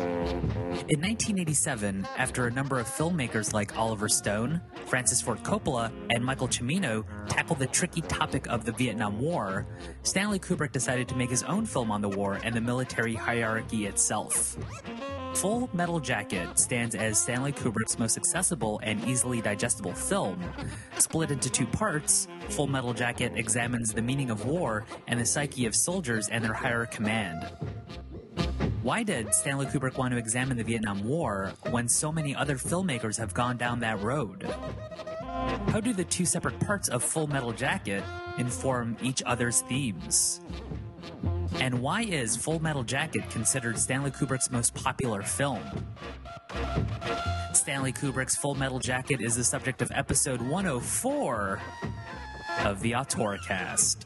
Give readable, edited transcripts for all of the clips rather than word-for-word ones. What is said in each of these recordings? In 1987, after a number of filmmakers like Oliver Stone, Francis Ford Coppola, and Michael Cimino tackled the tricky topic of the Vietnam War, Stanley Kubrick decided to make his own film on the war and the military hierarchy itself. Full Metal Jacket stands as Stanley Kubrick's most accessible and easily digestible film. Split into two parts, Full Metal Jacket examines the meaning of war and the psyche of soldiers and their higher command. Why did Stanley Kubrick want to examine the Vietnam War when so many other filmmakers have gone down that road? How do the two separate parts of Full Metal Jacket inform each other's themes? And why is Full Metal Jacket considered Stanley Kubrick's most popular film? Stanley Kubrick's Full Metal Jacket is the subject of episode 104 of the Auteurcast.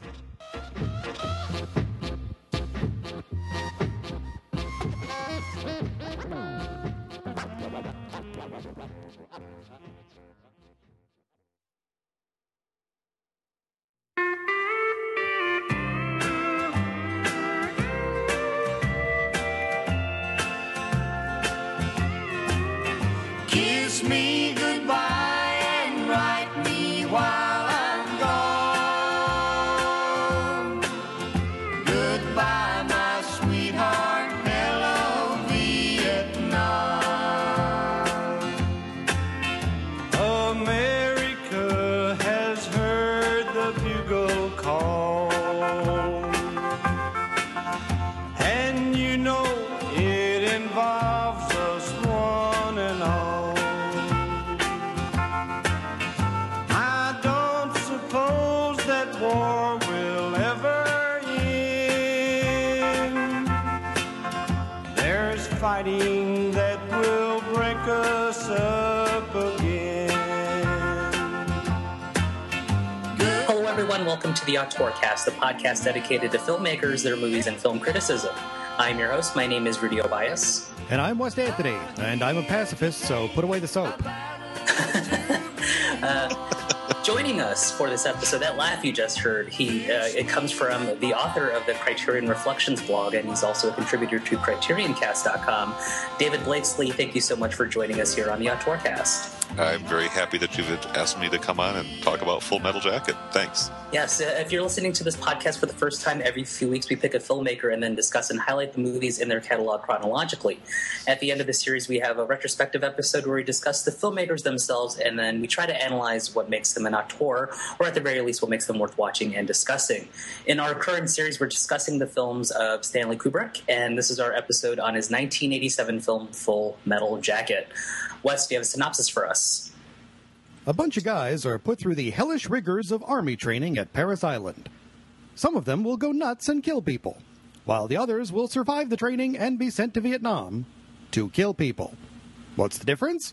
Welcome to the Auteurcast, the podcast dedicated to filmmakers, their movies, and film criticism. I'm your host. My name is Rudy Obias. And I'm West Anthony, and I'm a pacifist, so put away the soap. Joining us for this episode, that laugh you just heard, it comes from the author of the Criterion Reflections blog, and he's also a contributor to CriterionCast.com. David Blakeslee, thank you so much for joining us here on the Auteurcast. I'm very happy that you've asked me to come on and talk about Full Metal Jacket. Thanks. Yes, if you're listening to this podcast for the first time, every few weeks we pick a filmmaker and then discuss and highlight the movies in their catalog chronologically. At the end of the series, we have a retrospective episode where we discuss the filmmakers themselves, and then we try to analyze what makes them an auteur, or at the very least what makes them worth watching and discussing. In our current series, we're discussing the films of Stanley Kubrick, and this is our episode on his 1987 film Full Metal Jacket. Wes, do you have a synopsis for us? A bunch of guys are put through the hellish rigors of army training at Parris Island. Some of them will go nuts and kill people, while the others will survive the training and be sent to Vietnam to kill people. What's the difference?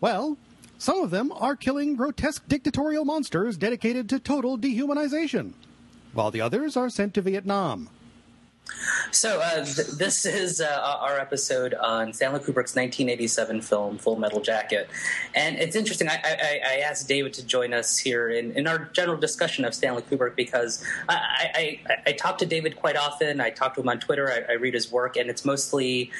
Well, some of them are killing grotesque dictatorial monsters dedicated to total dehumanization, while the others are sent to Vietnam. So this is our episode on Stanley Kubrick's 1987 film, Full Metal Jacket. And it's interesting, I asked David to join us here in our general discussion of Stanley Kubrick because I talk to David quite often. I talk to him on Twitter. I read his work, and it's mostly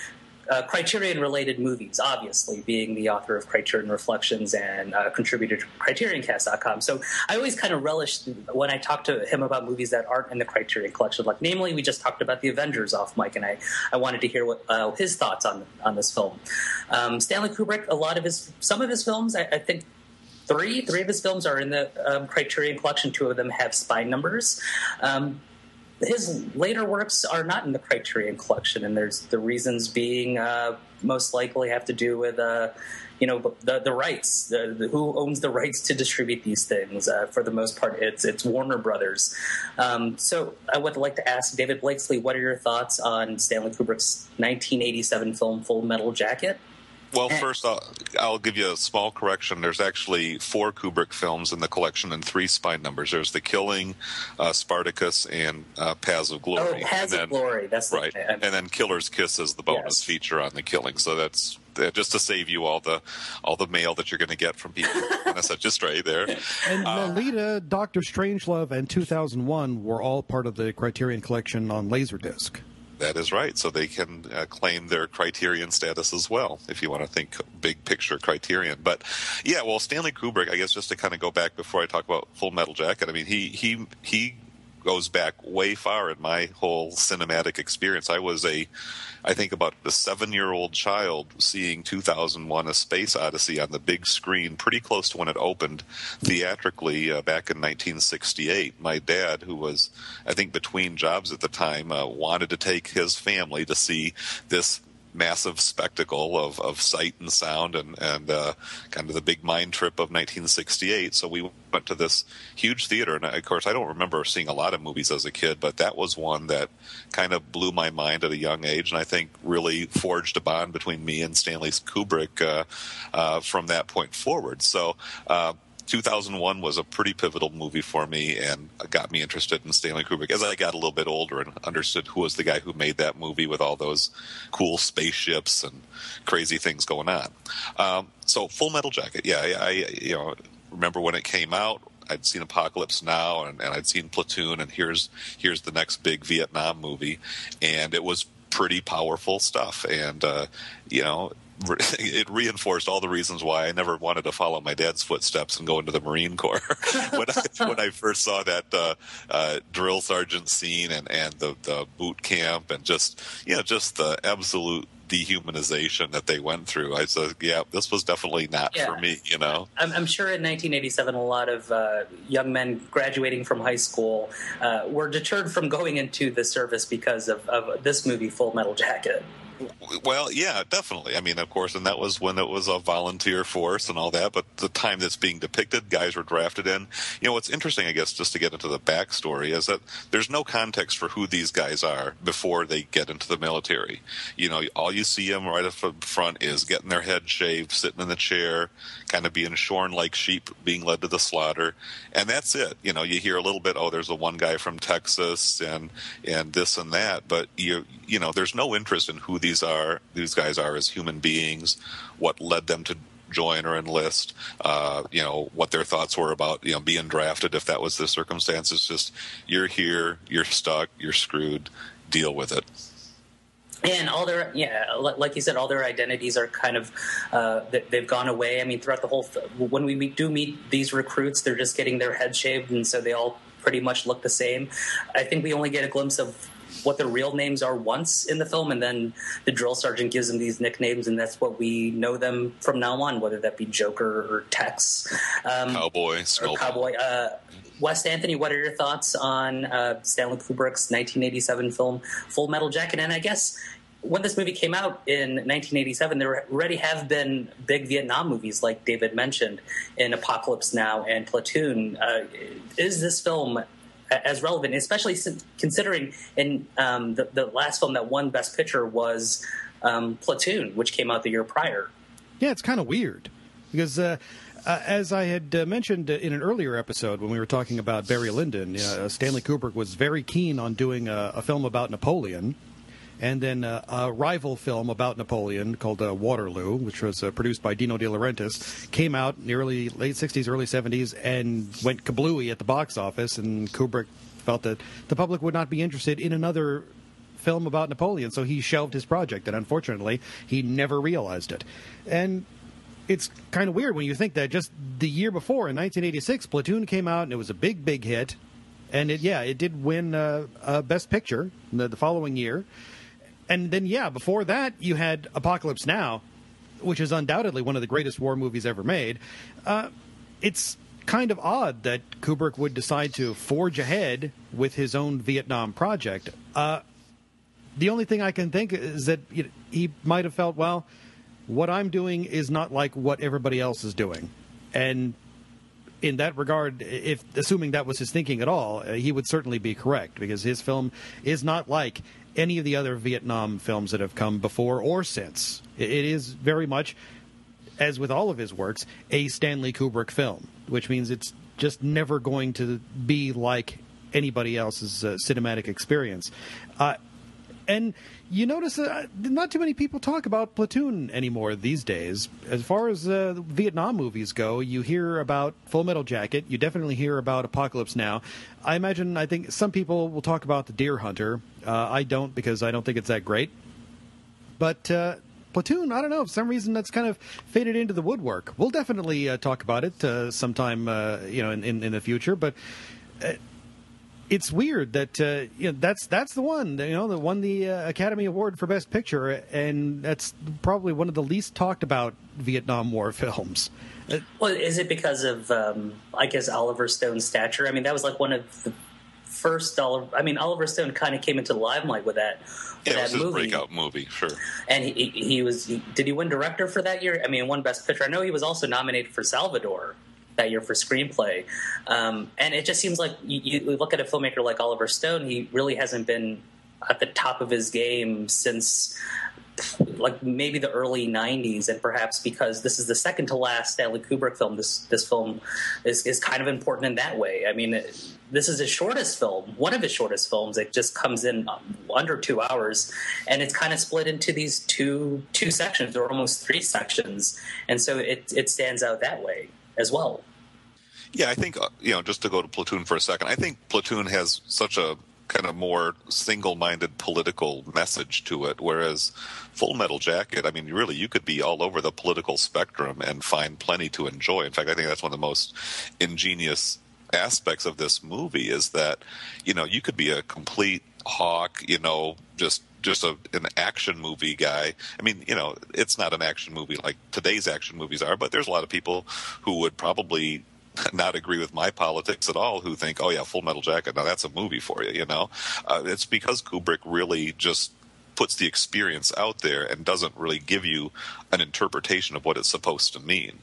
Criterion-related movies, obviously, being the author of Criterion Reflections and contributor to CriterionCast.com. So I always kind of relish when I talk to him about movies that aren't in the Criterion Collection. Like, namely, we just talked about The Avengers off mic, and I wanted to hear what his thoughts on this film. Stanley Kubrick, some of his films, I think, three of his films are in the Criterion Collection. Two of them have spine numbers. His later works are not in the Criterion Collection, and there's the reasons being most likely have to do with, the rights. Who owns the rights to distribute these things? For the most part, it's Warner Brothers. So I would like to ask David Blakeslee, what are your thoughts on Stanley Kubrick's 1987 film Full Metal Jacket? Well, first, I'll give you a small correction. There's actually 4 Kubrick films in the collection and 3 spine numbers. There's The Killing, Spartacus, and Paths of Glory. Oh, Paths of Glory. That's right. And then Killer's Kiss is the bonus feature on The Killing. So that's just to save you all the mail that you're going to get from people. That's just right there. And Lolita, Dr. Strangelove, and 2001 were all part of the Criterion Collection on Laserdisc. That is right. So they can claim their Criterion status as well, if you want to think big picture Criterion. But, yeah, well, Stanley Kubrick, I guess just to kind of go back before I talk about Full Metal Jacket, I mean, he goes back way far in my whole cinematic experience. I was I think about a 7-year-old child seeing 2001 A Space Odyssey on the big screen pretty close to when it opened theatrically back in 1968. My dad, who was, I think, between jobs at the time, wanted to take his family to see this massive spectacle of sight and sound and kind of the big mind trip of 1968. So we went to this huge theater. And, of course, I don't remember seeing a lot of movies as a kid, but that was one that kind of blew my mind at a young age and I think really forged a bond between me and Stanley Kubrick from that point forward. So 2001 was a pretty pivotal movie for me and got me interested in Stanley Kubrick as I got a little bit older and understood who was the guy who made that movie with all those cool spaceships and crazy things going on. So Full Metal Jacket, yeah, I remember when it came out. I'd seen Apocalypse Now and I'd seen Platoon, and here's the next big Vietnam movie, and it was pretty powerful stuff, and it reinforced all the reasons why I never wanted to follow my dad's footsteps and go into the Marine Corps. when I first saw that drill sergeant scene and the boot camp and just the absolute dehumanization that they went through, I said, yeah, this was definitely not for me, I'm sure in 1987 a lot of young men graduating from high school were deterred from going into the service because of this movie, Full Metal Jacket. Well, yeah, definitely. I mean, of course, and that was when it was a volunteer force and all that, but the time that's being depicted, guys were drafted in. What's interesting, I guess, just to get into the backstory, is that there's no context for who these guys are before they get into the military. All you see them right up front is getting their head shaved, sitting in the chair, kind of being shorn like sheep, being led to the slaughter, and that's it. You hear a little bit, oh, there's the one guy from Texas and this and that, but there's no interest in who these guys are as human beings, what led them to join or enlist, what their thoughts were about being drafted if that was the circumstance. It's just, you're here, you're stuck, you're screwed, deal with it. And all their, like you said, all their identities are kind of, they've gone away. I mean, throughout the whole, when we do meet these recruits, they're just getting their head shaved, and so they all pretty much look the same. I think we only get a glimpse of what their real names are once in the film, and then the drill sergeant gives them these nicknames, and that's what we know them from now on, whether that be Joker or Tex. Cowboy. Wes Anthony, what are your thoughts on Stanley Kubrick's 1987 film, Full Metal Jacket? And I guess when this movie came out in 1987, there already have been big Vietnam movies, like David mentioned, in Apocalypse Now and Platoon. Is this film as relevant, especially considering in the last film that won Best Picture was Platoon, which came out the year prior? Yeah, it's kind of weird because as I had mentioned in an earlier episode when we were talking about Barry Lyndon, Stanley Kubrick was very keen on doing a film about Napoleon, and then a rival film about Napoleon called Waterloo, which was produced by Dino De Laurentiis, came out in the late 60s, early 70s, and went kablooey at the box office, and Kubrick felt that the public would not be interested in another film about Napoleon, so he shelved his project, and unfortunately, he never realized it. And it's kind of weird when you think that just the year before, in 1986, Platoon came out, and it was a big, big hit, and it did win Best Picture the following year. And then, before that, you had Apocalypse Now, which is undoubtedly one of the greatest war movies ever made. It's kind of odd that Kubrick would decide to forge ahead with his own Vietnam project. The only thing I can think is that he might have felt, well, what I'm doing is not like what everybody else is doing. And in that regard, assuming that was his thinking at all, he would certainly be correct, because his film is not like any of the other Vietnam films that have come before or since. It is very much, as with all of his works, a Stanley Kubrick film, which means it's just never going to be like anybody else's cinematic experience. And you notice that not too many people talk about Platoon anymore these days. As far as Vietnam movies go, you hear about Full Metal Jacket. You definitely hear about Apocalypse Now. I think some people will talk about The Deer Hunter. I don't, because I don't think it's that great. But Platoon, I don't know, for some reason that's kind of faded into the woodwork. We'll definitely talk about it sometime in the future, but... It's weird that that's the one that won the Academy Award for Best Picture, and that's probably one of the least talked about Vietnam War films. Well, is it because of I guess Oliver Stone's stature? I mean, that was like one of the first Oliver Stone kind of came into the limelight with that. Yeah, it was his breakout movie, sure. And did he win director for that year? I mean, won Best Picture. I know he was also nominated for Salvador that year for screenplay. And it just seems like you look at a filmmaker like Oliver Stone, he really hasn't been at the top of his game since like maybe the early 90s, and perhaps because this is the second to last Stanley Kubrick film, this film is kind of important in that way. I mean, this is his shortest film, one of his shortest films. It just comes in under 2 hours, and it's kind of split into these two sections, or almost three sections, and so it stands out that way as well. Yeah, I think, just to go to Platoon for a second, I think Platoon has such a kind of more single-minded political message to it, whereas Full Metal Jacket, I mean, really, you could be all over the political spectrum and find plenty to enjoy. In fact, I think that's one of the most ingenious aspects of this movie is that, you could be a complete hawk, just an action movie guy. I mean, it's not an action movie like today's action movies are, but there's a lot of people who would probably not agree with my politics at all who think, oh, yeah, Full Metal Jacket, now that's a movie for you, It's because Kubrick really just puts the experience out there and doesn't really give you an interpretation of what it's supposed to mean.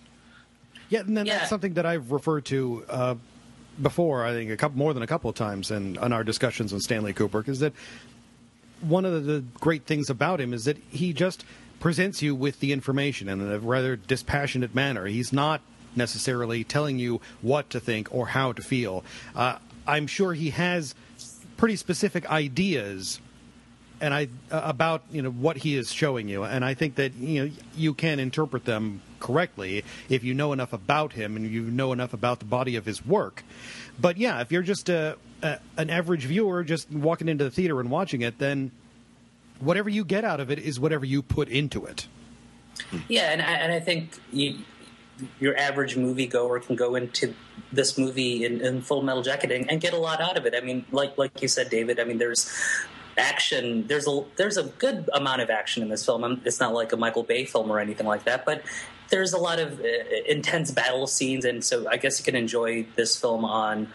Yeah, and then that's something that I've referred to before, I think, more than a couple of times on our discussions with Stanley Kubrick, is that one of the great things about him is that he just presents you with the information in a rather dispassionate manner. He's not necessarily telling you what to think or how to feel. I'm sure he has pretty specific ideas and about what he is showing you, and I think that you can interpret them correctly if you know enough about him and you know enough about the body of his work. But yeah, if you're just an average viewer just walking into the theater and watching it, then whatever you get out of it is whatever you put into it. Yeah, and I think your average moviegoer can go into this movie in Full Metal Jacket and get a lot out of it. I mean, like you said, David, I mean, there's action. There's a good amount of action in this film. It's not like a Michael Bay film or anything like that, but there's a lot of intense battle scenes, and so I guess you can enjoy this film on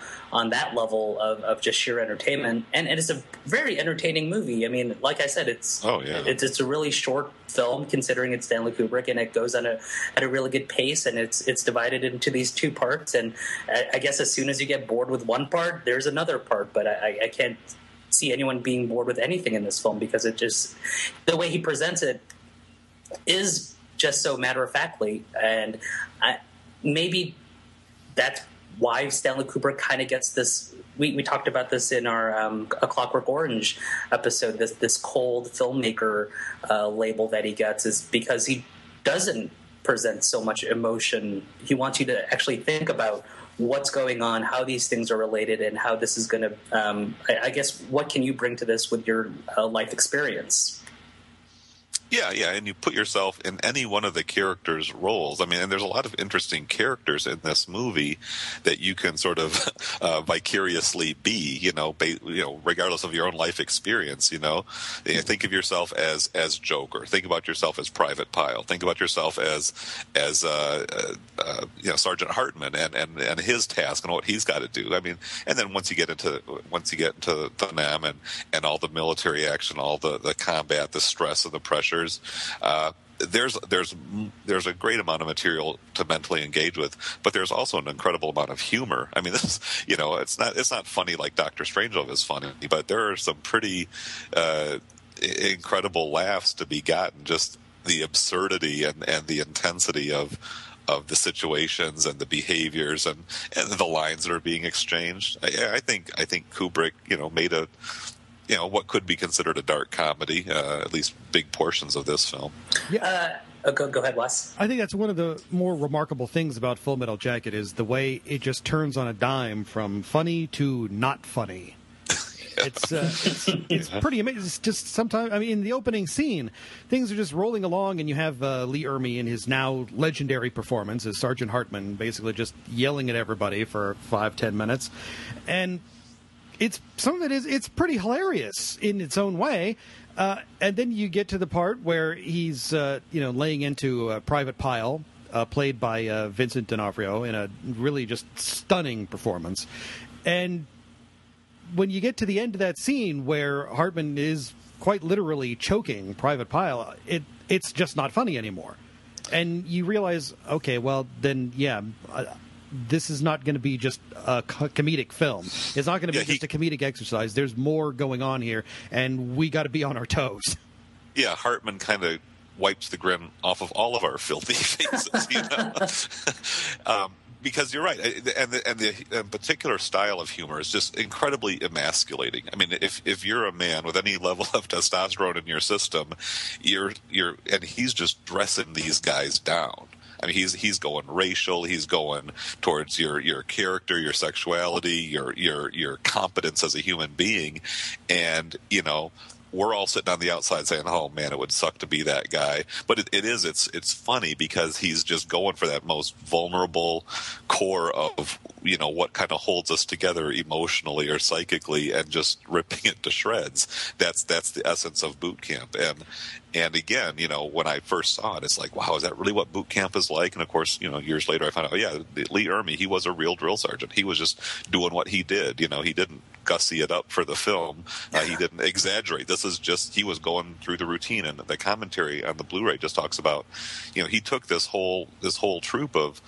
that level of just sheer entertainment. And it's a very entertaining movie. I mean, like I said, it's a really short film considering it's Stanley Kubrick, and it goes on at a really good pace, and it's divided into these two parts. And I guess as soon as you get bored with one part, there's another part. But I can't see anyone being bored with anything in this film, because it just, the way he presents it is just so matter-of-factly, and maybe that's why Stanley Kubrick kind of gets this. We talked about this in our A Clockwork Orange episode. This cold filmmaker label that he gets is because he doesn't present so much emotion. He wants you to actually think about what's going on, how these things are related, and how this is going to, I guess, what can you bring to this with your life experience? Yeah, and you put yourself in any one of the characters' roles. I mean, and there's a lot of interesting characters in this movie that you can sort of vicariously be, regardless of your own life experience, Think of yourself as Joker. Think about yourself as Private Pyle. Think about yourself as Sergeant Hartman and his task and what he's got to do. I mean, and then once you get into Vietnam and all the military action, all the combat, the stress and the pressure. There's a great amount of material to mentally engage with, but there's also an incredible amount of humor. I mean, this, it's not funny like Dr. Strangelove is funny, but there are some pretty incredible laughs to be gotten. Just the absurdity and the intensity of the situations and the behaviors and the lines that are being exchanged. I think Kubrick, made a you know, what could be considered a dark comedy, at least big portions of this film. Yeah. Go ahead, Wes. I think that's one of the more remarkable things about Full Metal Jacket is the way it just turns on a dime from funny to not funny. It's pretty amazing. It's just sometimes, I mean, in the opening scene, things are just rolling along, and you have Lee Ermey in his now legendary performance as Sergeant Hartman, basically just yelling at everybody for 5-10 minutes, and it's pretty hilarious in its own way. And then you get to the part where he's laying into Private Pyle, played by Vincent D'Onofrio, in a really just stunning performance, and when you get to the end of that scene where Hartman is quite literally choking Private Pyle, it's just not funny anymore. And you realize, okay, well, then, yeah, this is not going to be just a comedic film. It's not going to be just a comedic exercise. There's more going on here, and we got to be on our toes. Yeah, Hartman kind of wipes the grin off of all of our filthy faces, you know? Because you're right, and the particular style of humor is just incredibly emasculating. I mean, if you're a man with any level of testosterone in your system, you're and he's just dressing these guys down. I mean, he's going racial. He's going towards your character, your sexuality, your competence as a human being, and you know. We're all sitting on the outside saying, "Oh man, it would suck to be that guy." But it's funny because he's just going for that most vulnerable core of, you know, what kind of holds us together emotionally or psychically, and just ripping it to shreds. That's the essence of boot camp. And again, you know, when I first saw it, it's like, wow, is that really what boot camp is like? And of course, you know, years later, I found out, Lee Ermey, he was a real drill sergeant. He was just doing what he did. You know, he didn't gussy it up for the film. He didn't exaggerate. This is just, he was going through the routine, and the commentary on the Blu-ray just talks about, you know, he took this whole troop of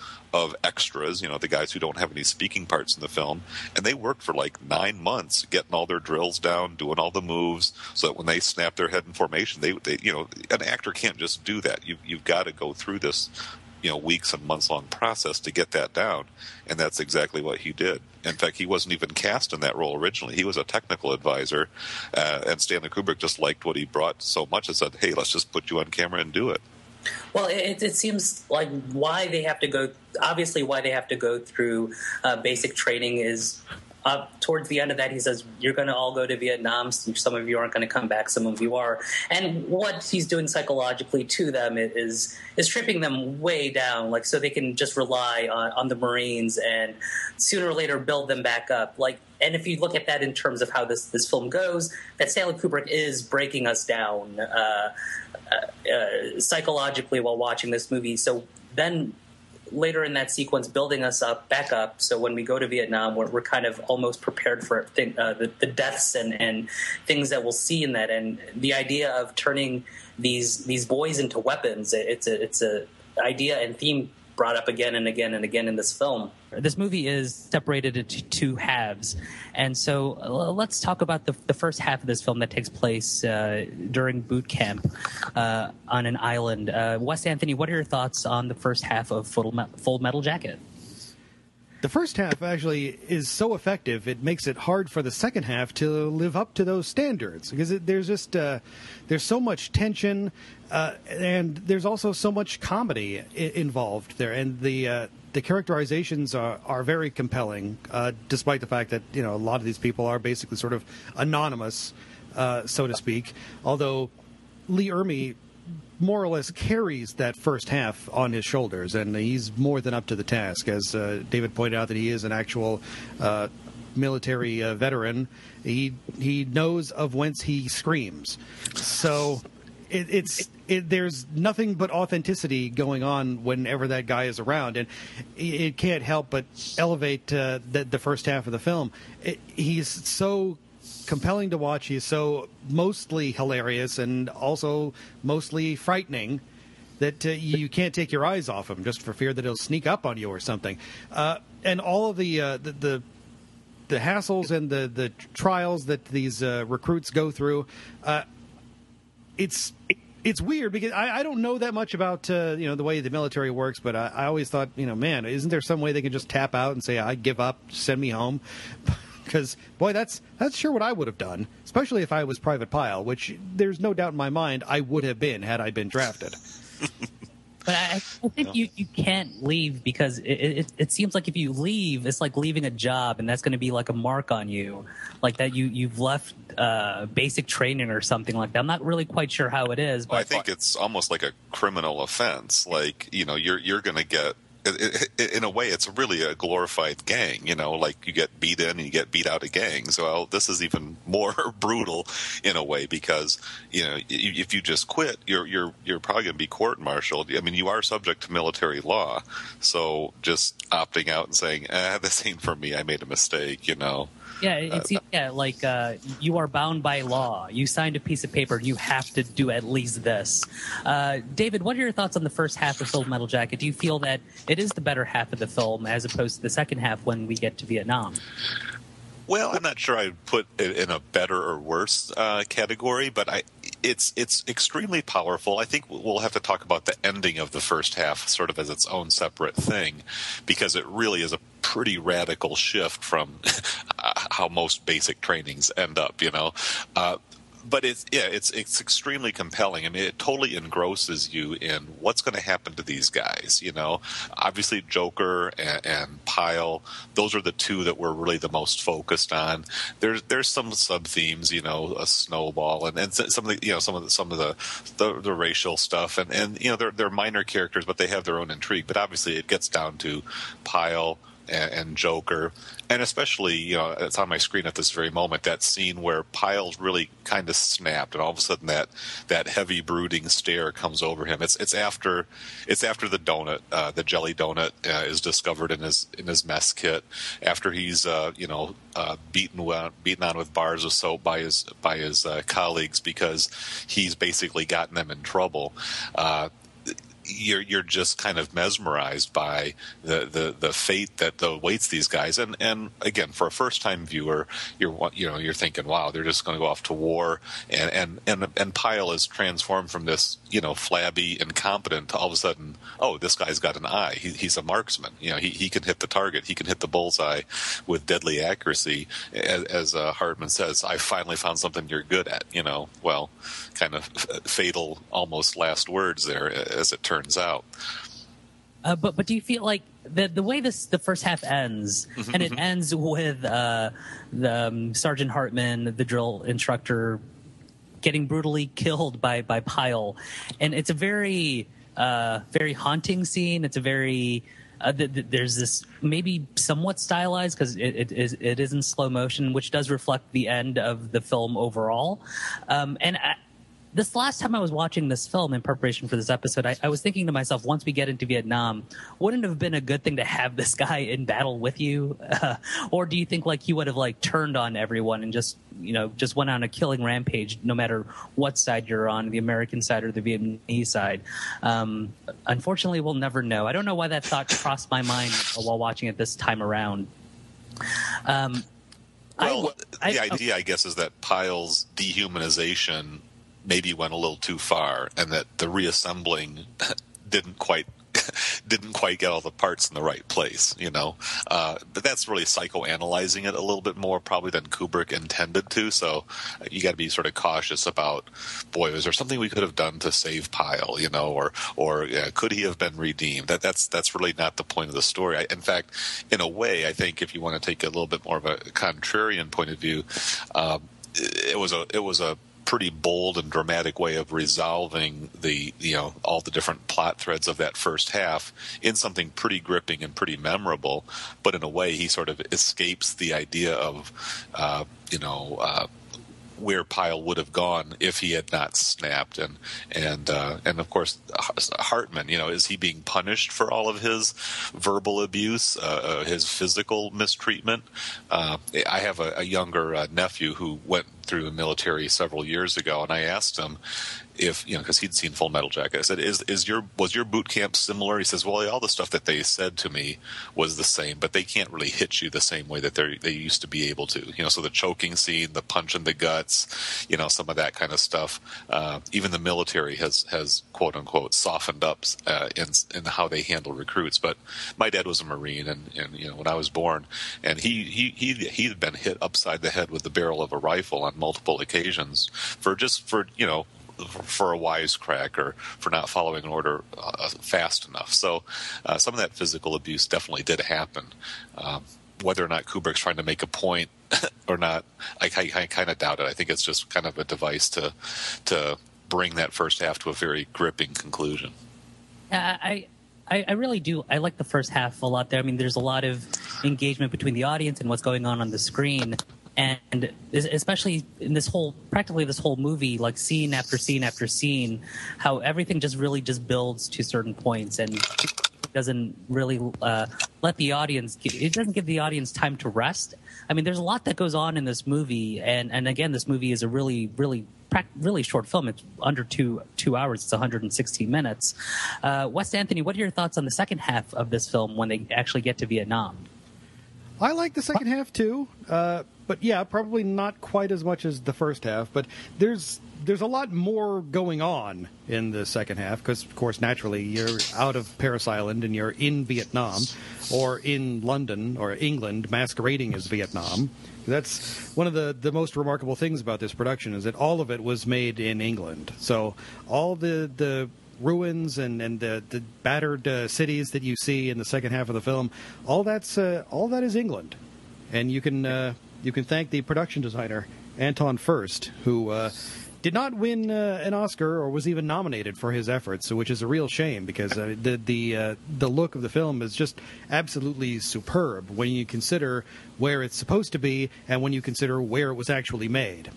extras, you know, the guys who don't have any speaking parts in the film, and they worked for like 9 months getting all their drills down, doing all the moves, so that when they snap their head in formation, they you know, an actor can't just do that. You've got to go through this, you know, weeks and months long process to get that down, and that's exactly what he did. In fact, he wasn't even cast in that role originally. He was a technical advisor, and Stanley Kubrick just liked what he brought so much and said, "Hey, let's just put you on camera and do it." Well, it seems like why they have to go through basic training is towards the end of that he says, "You're going to all go to Vietnam. Some of you aren't going to come back. Some of you are." And what he's doing psychologically to them is tripping them way down, like so they can just rely on the Marines and sooner or later build them back up. Like, and if you look at that in terms of how this film goes, that Stanley Kubrick is breaking us down psychologically while watching this movie. So then later in that sequence, building us up, back up. So when we go to Vietnam, we're kind of almost prepared for the deaths and things that we'll see in that. And the idea of turning these boys into weapons, it's a idea and theme brought up again and again and again in this film. This movie is separated into two halves, and so let's talk about the first half of this film that takes place during boot camp on an island. Wes Anthony, what are your thoughts on the first half of Full Metal Jacket? The first half actually is so effective, it makes it hard for the second half to live up to those standards, because there's so much tension, and there's also so much comedy involved there, and the characterizations are very compelling, despite the fact that, you know, a lot of these people are basically sort of anonymous, so to speak, although Lee Ermey more or less carries that first half on his shoulders, and he's more than up to the task. As David pointed out, that he is an actual military veteran. He knows of whence he screams. So there's nothing but authenticity going on whenever that guy is around, and it can't help but elevate the first half of the film. He's so compelling to watch. He's so mostly hilarious and also mostly frightening that you can't take your eyes off him, just for fear that he'll sneak up on you or something. And all of the hassles and the trials that these recruits go through, it's weird because I don't know that much about the way the military works, but I always thought, man, isn't there some way they can just tap out and say, "I give up, send me home"? because, boy, that's sure what I would have done, especially if I was Private Pyle, which there's no doubt in my mind I would have been had I been drafted. But I think you can't leave, because it seems like if you leave, it's like leaving a job, and that's going to be like a mark on you, like that you've left basic training or something like that. I'm not really quite sure how it is. But well, I think it's almost like a criminal offense. Like, you know, you're going to get – in a way, it's really a glorified gang, you know, like you get beat in and you get beat out of gangs. Well, this is even more brutal in a way, because, you know, if you just quit, you're probably going to be court-martialed. I mean, you are subject to military law. So just opting out and saying, this ain't for me, I made a mistake, you know. Yeah, it's like you are bound by law. You signed a piece of paper. You have to do at least this. David, what are your thoughts on the first half of Full Metal Jacket? Do you feel that it is the better half of the film as opposed to the second half when we get to Vietnam? Well, I'm not sure I'd put it in a better or worse category, but it's extremely powerful. I think we'll have to talk about the ending of the first half sort of as its own separate thing, because it really is a pretty radical shift from how most basic trainings end up, you know. But it's extremely compelling. I mean, it totally engrosses you in what's going to happen to these guys, you know. Obviously, Joker and Pyle, those are the two that we're really the most focused on. There's some sub-themes, you know, a snowball and some of the, you know, some of the racial stuff, and you know, they're minor characters, but they have their own intrigue. But obviously, it gets down to Pyle and Joker, and especially, you know, it's on my screen at this very moment, that scene where Pyle's really kind of snapped, and all of a sudden that heavy brooding stare comes over him. It's after the donut, the jelly donut, is discovered in his mess kit, after he's beaten on with bars of soap by his colleagues, because he's basically gotten them in trouble. You're just kind of mesmerized by the fate that awaits these guys, and again, for a first time viewer, you're thinking, wow, they're just going to go off to war, and Pyle is transformed from this, you know, flabby incompetent to all of a sudden, oh, this guy's got an eye. He's a marksman. You know, he can hit the target. He can hit the bullseye with deadly accuracy. As Hartman says, I finally found something you're good at. You know, well, kind of fatal, almost last words there, as it turns out. But do you feel like the way the first half ends, and it ends with the Sergeant Hartman, the drill instructor, getting brutally killed by Pyle, and it's a very very haunting scene. It's a very there's this maybe somewhat stylized, because it is in slow motion, which does reflect the end of the film overall. This last time I was watching this film in preparation for this episode, I was thinking to myself, once we get into Vietnam, wouldn't it have been a good thing to have this guy in battle with you? Or do you think like he would have like turned on everyone and just went on a killing rampage, no matter what side you're on, the American side or the Vietnamese side? Unfortunately, we'll never know. I don't know why that thought crossed my mind while watching it this time around. Well, the idea, I guess, is that Pyle's dehumanization maybe went a little too far, and that the reassembling didn't quite get all the parts in the right place, you know. But that's really psychoanalyzing it a little bit more probably than Kubrick intended to. So you got to be sort of cautious about, boy, was there something we could have done to save Pyle, you know, or could he have been redeemed? That's really not the point of the story. In fact, in a way, I think if you want to take a little bit more of a contrarian point of view, it was a pretty bold and dramatic way of resolving the, you know, all the different plot threads of that first half in something pretty gripping and pretty memorable. But in a way, he sort of escapes the idea of, where Pyle would have gone if he had not snapped, and of course Hartman, you know, is he being punished for all of his verbal abuse, his physical mistreatment? I have a younger nephew who went through the military several years ago, and I asked him if, you know, because he'd seen Full Metal Jacket. I said, "Was your boot camp similar?" He says, "Well, all the stuff that they said to me was the same, but they can't really hit you the same way that they used to be able to. You know, so the choking scene, the punch in the guts, you know, some of that kind of stuff. Even the military has quote unquote softened up in how they handle recruits. But my dad was a Marine, and you know, when I was born, and he had been hit upside the head with the barrel of a rifle on multiple occasions for a wisecrack or for not following an order fast enough. So some of that physical abuse definitely did happen. Whether or not Kubrick's trying to make a point or not, I kind of doubt it. I think it's just kind of a device to bring that first half to a very gripping conclusion. I really do. I like the first half a lot there. I mean, there's a lot of engagement between the audience and what's going on the screen. And especially in this whole movie, like scene after scene after scene, how everything just really builds to certain points and doesn't really let the audience – it doesn't give the audience time to rest. I mean, there's a lot that goes on in this movie. And again, this movie is a really short film. It's under two hours. It's 116 minutes. Wes Anthony, what are your thoughts on the second half of this film when they actually get to Vietnam? I like the second half too, but yeah, probably not quite as much as the first half. But there's a lot more going on in the second half because, of course, naturally you're out of Parris Island and you're in Vietnam or in London or England masquerading as Vietnam. That's one of the most remarkable things about this production is that all of it was made in England. So all the ruins and the battered cities that you see in the second half of the film, all that is England, and you can thank the production designer Anton Furst, who did not win an Oscar or was even nominated for his efforts, which is a real shame because the look of the film is just absolutely superb when you consider where it's supposed to be and when you consider where it was actually made.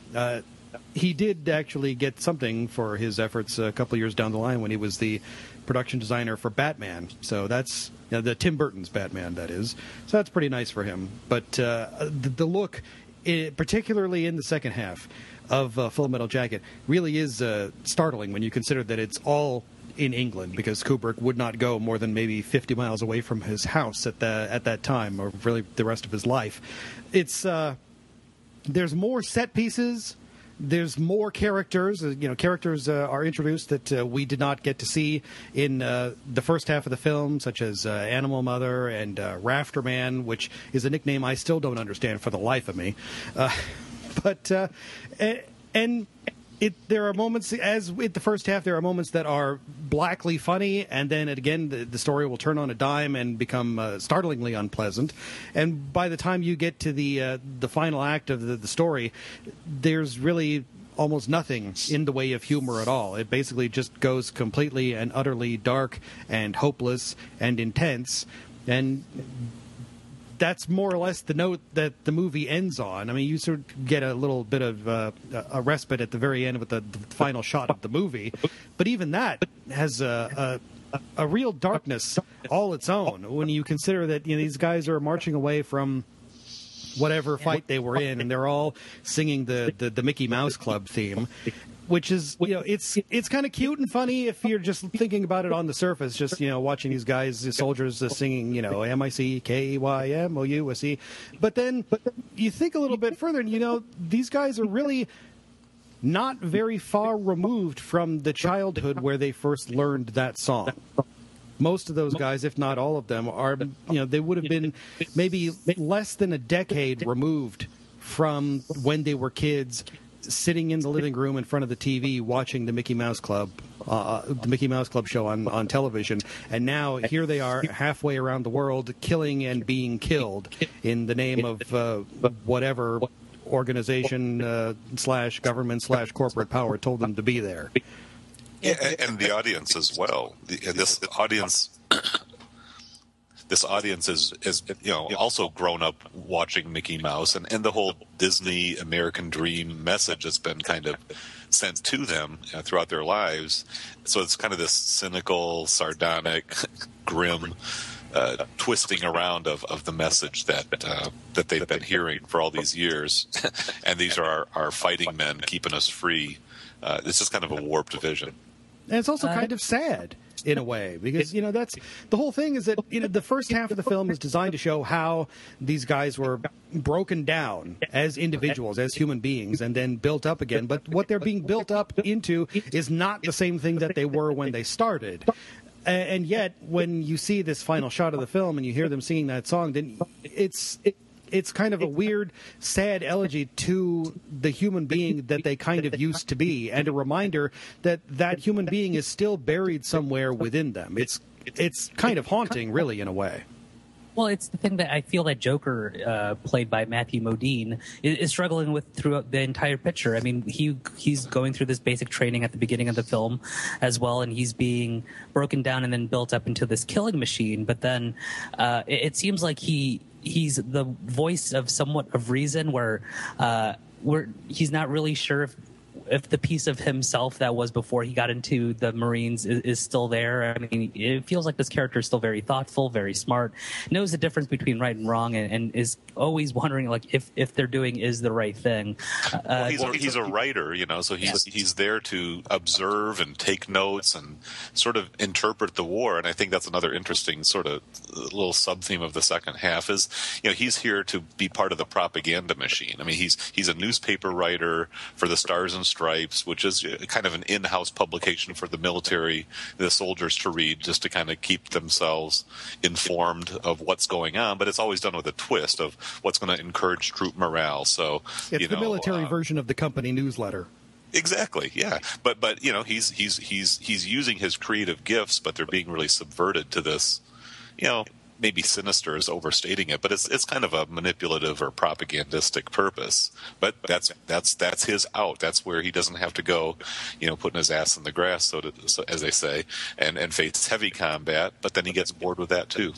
He did actually get something for his efforts a couple of years down the line when he was the production designer for Batman. So that's the Tim Burton's Batman, that is. So that's pretty nice for him. But the look, particularly in the second half of Full Metal Jacket, really is startling when you consider that it's all in England because Kubrick would not go more than maybe 50 miles away from his house at that time or really the rest of his life. It's there's more set pieces. There's more characters. Characters are introduced that we did not get to see in the first half of the film, such as Animal Mother and Rafterman, which is a nickname I still don't understand for the life of me. There are moments, as with the first half, there are moments that are blackly funny, and then again, the story will turn on a dime and become startlingly unpleasant. And by the time you get to the final act of the story, there's really almost nothing in the way of humor at all. It basically just goes completely and utterly dark and hopeless and intense, and that's more or less the note that the movie ends on. I mean, you sort of get a little bit of a respite at the very end with the final shot of the movie, but even that has a real darkness all its own when you consider that these guys are marching away from whatever fight they were in, and they're all singing the Mickey Mouse Club theme, which is, it's kind of cute and funny if you're just thinking about it on the surface, just, watching these guys, the soldiers singing, MICKEYMOUSE. But then you think a little bit further and, these guys are really not very far removed from the childhood where they first learned that song. Most of those guys, if not all of them, are, they would have been maybe less than a decade removed from when they were kids, sitting in the living room in front of the TV watching the Mickey Mouse Club show on television. And now here they are halfway around the world killing and being killed in the name of whatever organization / government / corporate power told them to be there. And the audience as well. This audience is also grown up watching Mickey Mouse and the whole Disney American Dream message that's been kind of sent to them throughout their lives. So it's kind of this cynical, sardonic, grim twisting around of the message that they've been hearing for all these years. And these are our fighting men keeping us free. It's just kind of a warped vision. And it's also kind of sad in a way, because, you know, that's the whole thing, is that, you know, the first half of the film is designed to show how these guys were broken down as individuals, as human beings, and then built up again. But what they're being built up into is not the same thing that they were when they started. And yet, when you see this final shot of the film and you hear them singing that song, then it's kind of a weird, sad elegy to the human being that they kind of used to be, and a reminder that that human being is still buried somewhere within them. It's kind of haunting, really, in a way. Well, it's the thing that I feel that Joker, played by Matthew Modine, is struggling with throughout the entire picture. I mean, he's going through this basic training at the beginning of the film as well, and he's being broken down and then built up into this killing machine. But then it seems like he's the voice of somewhat of reason, where he's not really sure if the piece of himself that was before he got into the Marines is still there. I mean, it feels like this character is still very thoughtful, very smart, knows the difference between right and wrong, and is always wondering, like, if they're doing is the right thing. Well, he's a writer, you know, so he's there to observe and take notes and sort of interpret the war. And I think that's another interesting sort of little sub-theme of the second half is, you know, he's here to be part of the propaganda machine. I mean, he's a newspaper writer for the Stars and Stripes, which is kind of an in-house publication for the military, the soldiers to read, just to kind of keep themselves informed of what's going on. But it's always done with a twist of what's going to encourage troop morale. So it's the military version of the company newsletter. Exactly. Yeah. But you know, he's using his creative gifts, but they're being really subverted to this. You know, maybe sinister is overstating it, but it's kind of a manipulative or propagandistic purpose. But that's his out. That's where he doesn't have to go, you know, putting his ass in the grass, so as they say, and face heavy combat. But then he gets bored with that too.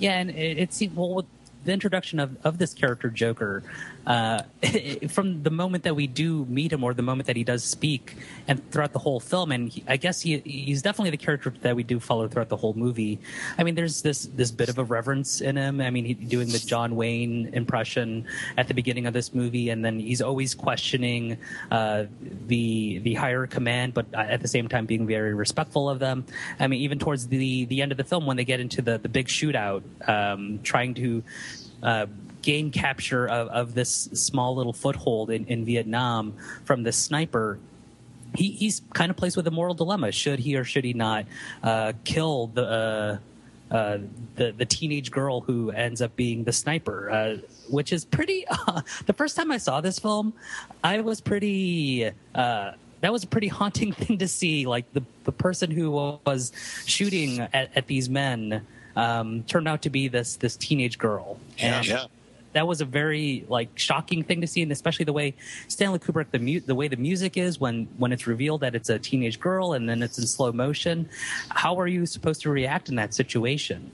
Yeah, and it seems, well, with the introduction of this character Joker, from the moment that we do meet him, or the moment that he does speak, and throughout the whole film, and I guess he's definitely the character that we do follow throughout the whole movie. I mean, there's this bit of a reverence in him. I mean, he's doing the John Wayne impression at the beginning of this movie, and then he's always questioning the higher command, but at the same time being very respectful of them. I mean, even towards the end of the film, when they get into the big shootout, trying to gain capture of this small little foothold in Vietnam from this sniper, he's kind of placed with a moral dilemma. Should he or should he not kill the teenage girl who ends up being the sniper, which is pretty... the first time I saw this film, I was pretty... that was a pretty haunting thing to see. Like, the person who was shooting at these men turned out to be this teenage girl. Yeah, and yeah. That was a very, like, shocking thing to see, and especially the way Stanley Kubrick, the way the music is when it's revealed that it's a teenage girl and then it's in slow motion. How are you supposed to react in that situation?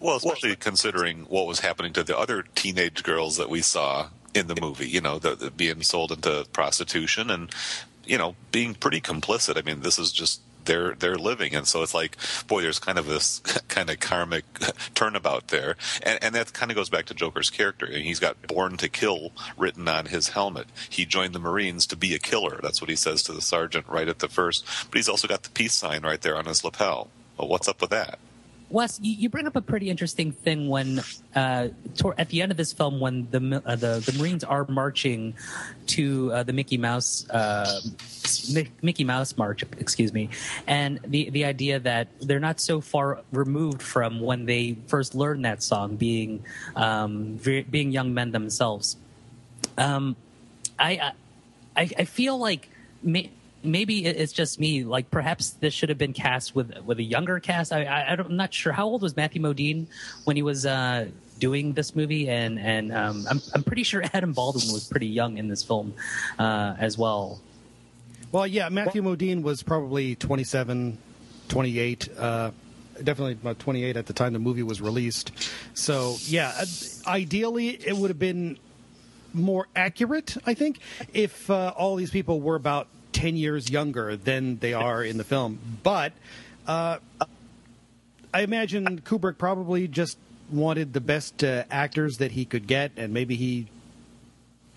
Well, especially considering what was happening to the other teenage girls that we saw in the movie, you know, the being sold into prostitution and, you know, being pretty complicit. I mean, this is just they're living, and so it's like, boy, there's kind of this kind of karmic turnabout there, and that kind of goes back to Joker's character. And he's got "born to kill" written on his helmet. He joined the Marines to be a killer. That's what he says to the sergeant right at the first. But he's also got the peace sign right there on his lapel. Well, what's up with that? Wes, you bring up a pretty interesting thing when at the end of this film, when the Marines are marching to the Mickey Mouse March, excuse me, and the idea that they're not so far removed from when they first learned that song, being young men themselves. I feel like maybe it's just me. Like, perhaps this should have been cast with a younger cast. I'm not sure. How old was Matthew Modine when he was doing this movie? And I'm pretty sure Adam Baldwin was pretty young in this film as well. Well, yeah, Matthew Modine was probably 27, 28. Definitely about 28 at the time the movie was released. So, yeah, ideally it would have been more accurate, I think, if all these people were about 10 years younger than they are in the film. But I imagine Kubrick probably just wanted the best actors that he could get, and maybe he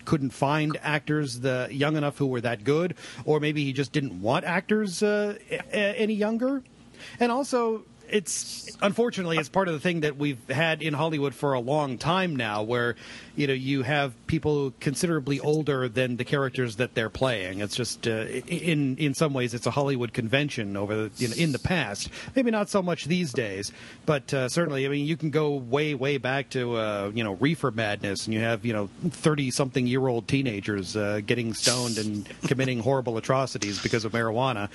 couldn't find actors young enough who were that good, or maybe he just didn't want actors any younger. And also, it's unfortunately, it's part of the thing that we've had in Hollywood for a long time now, where you have people considerably older than the characters that they're playing. It's just in some ways it's a Hollywood convention over in the past, maybe not so much these days, but certainly, I mean, you can go way back to Reefer Madness, and you have 30-something-year-old teenagers getting stoned and committing horrible atrocities because of marijuana.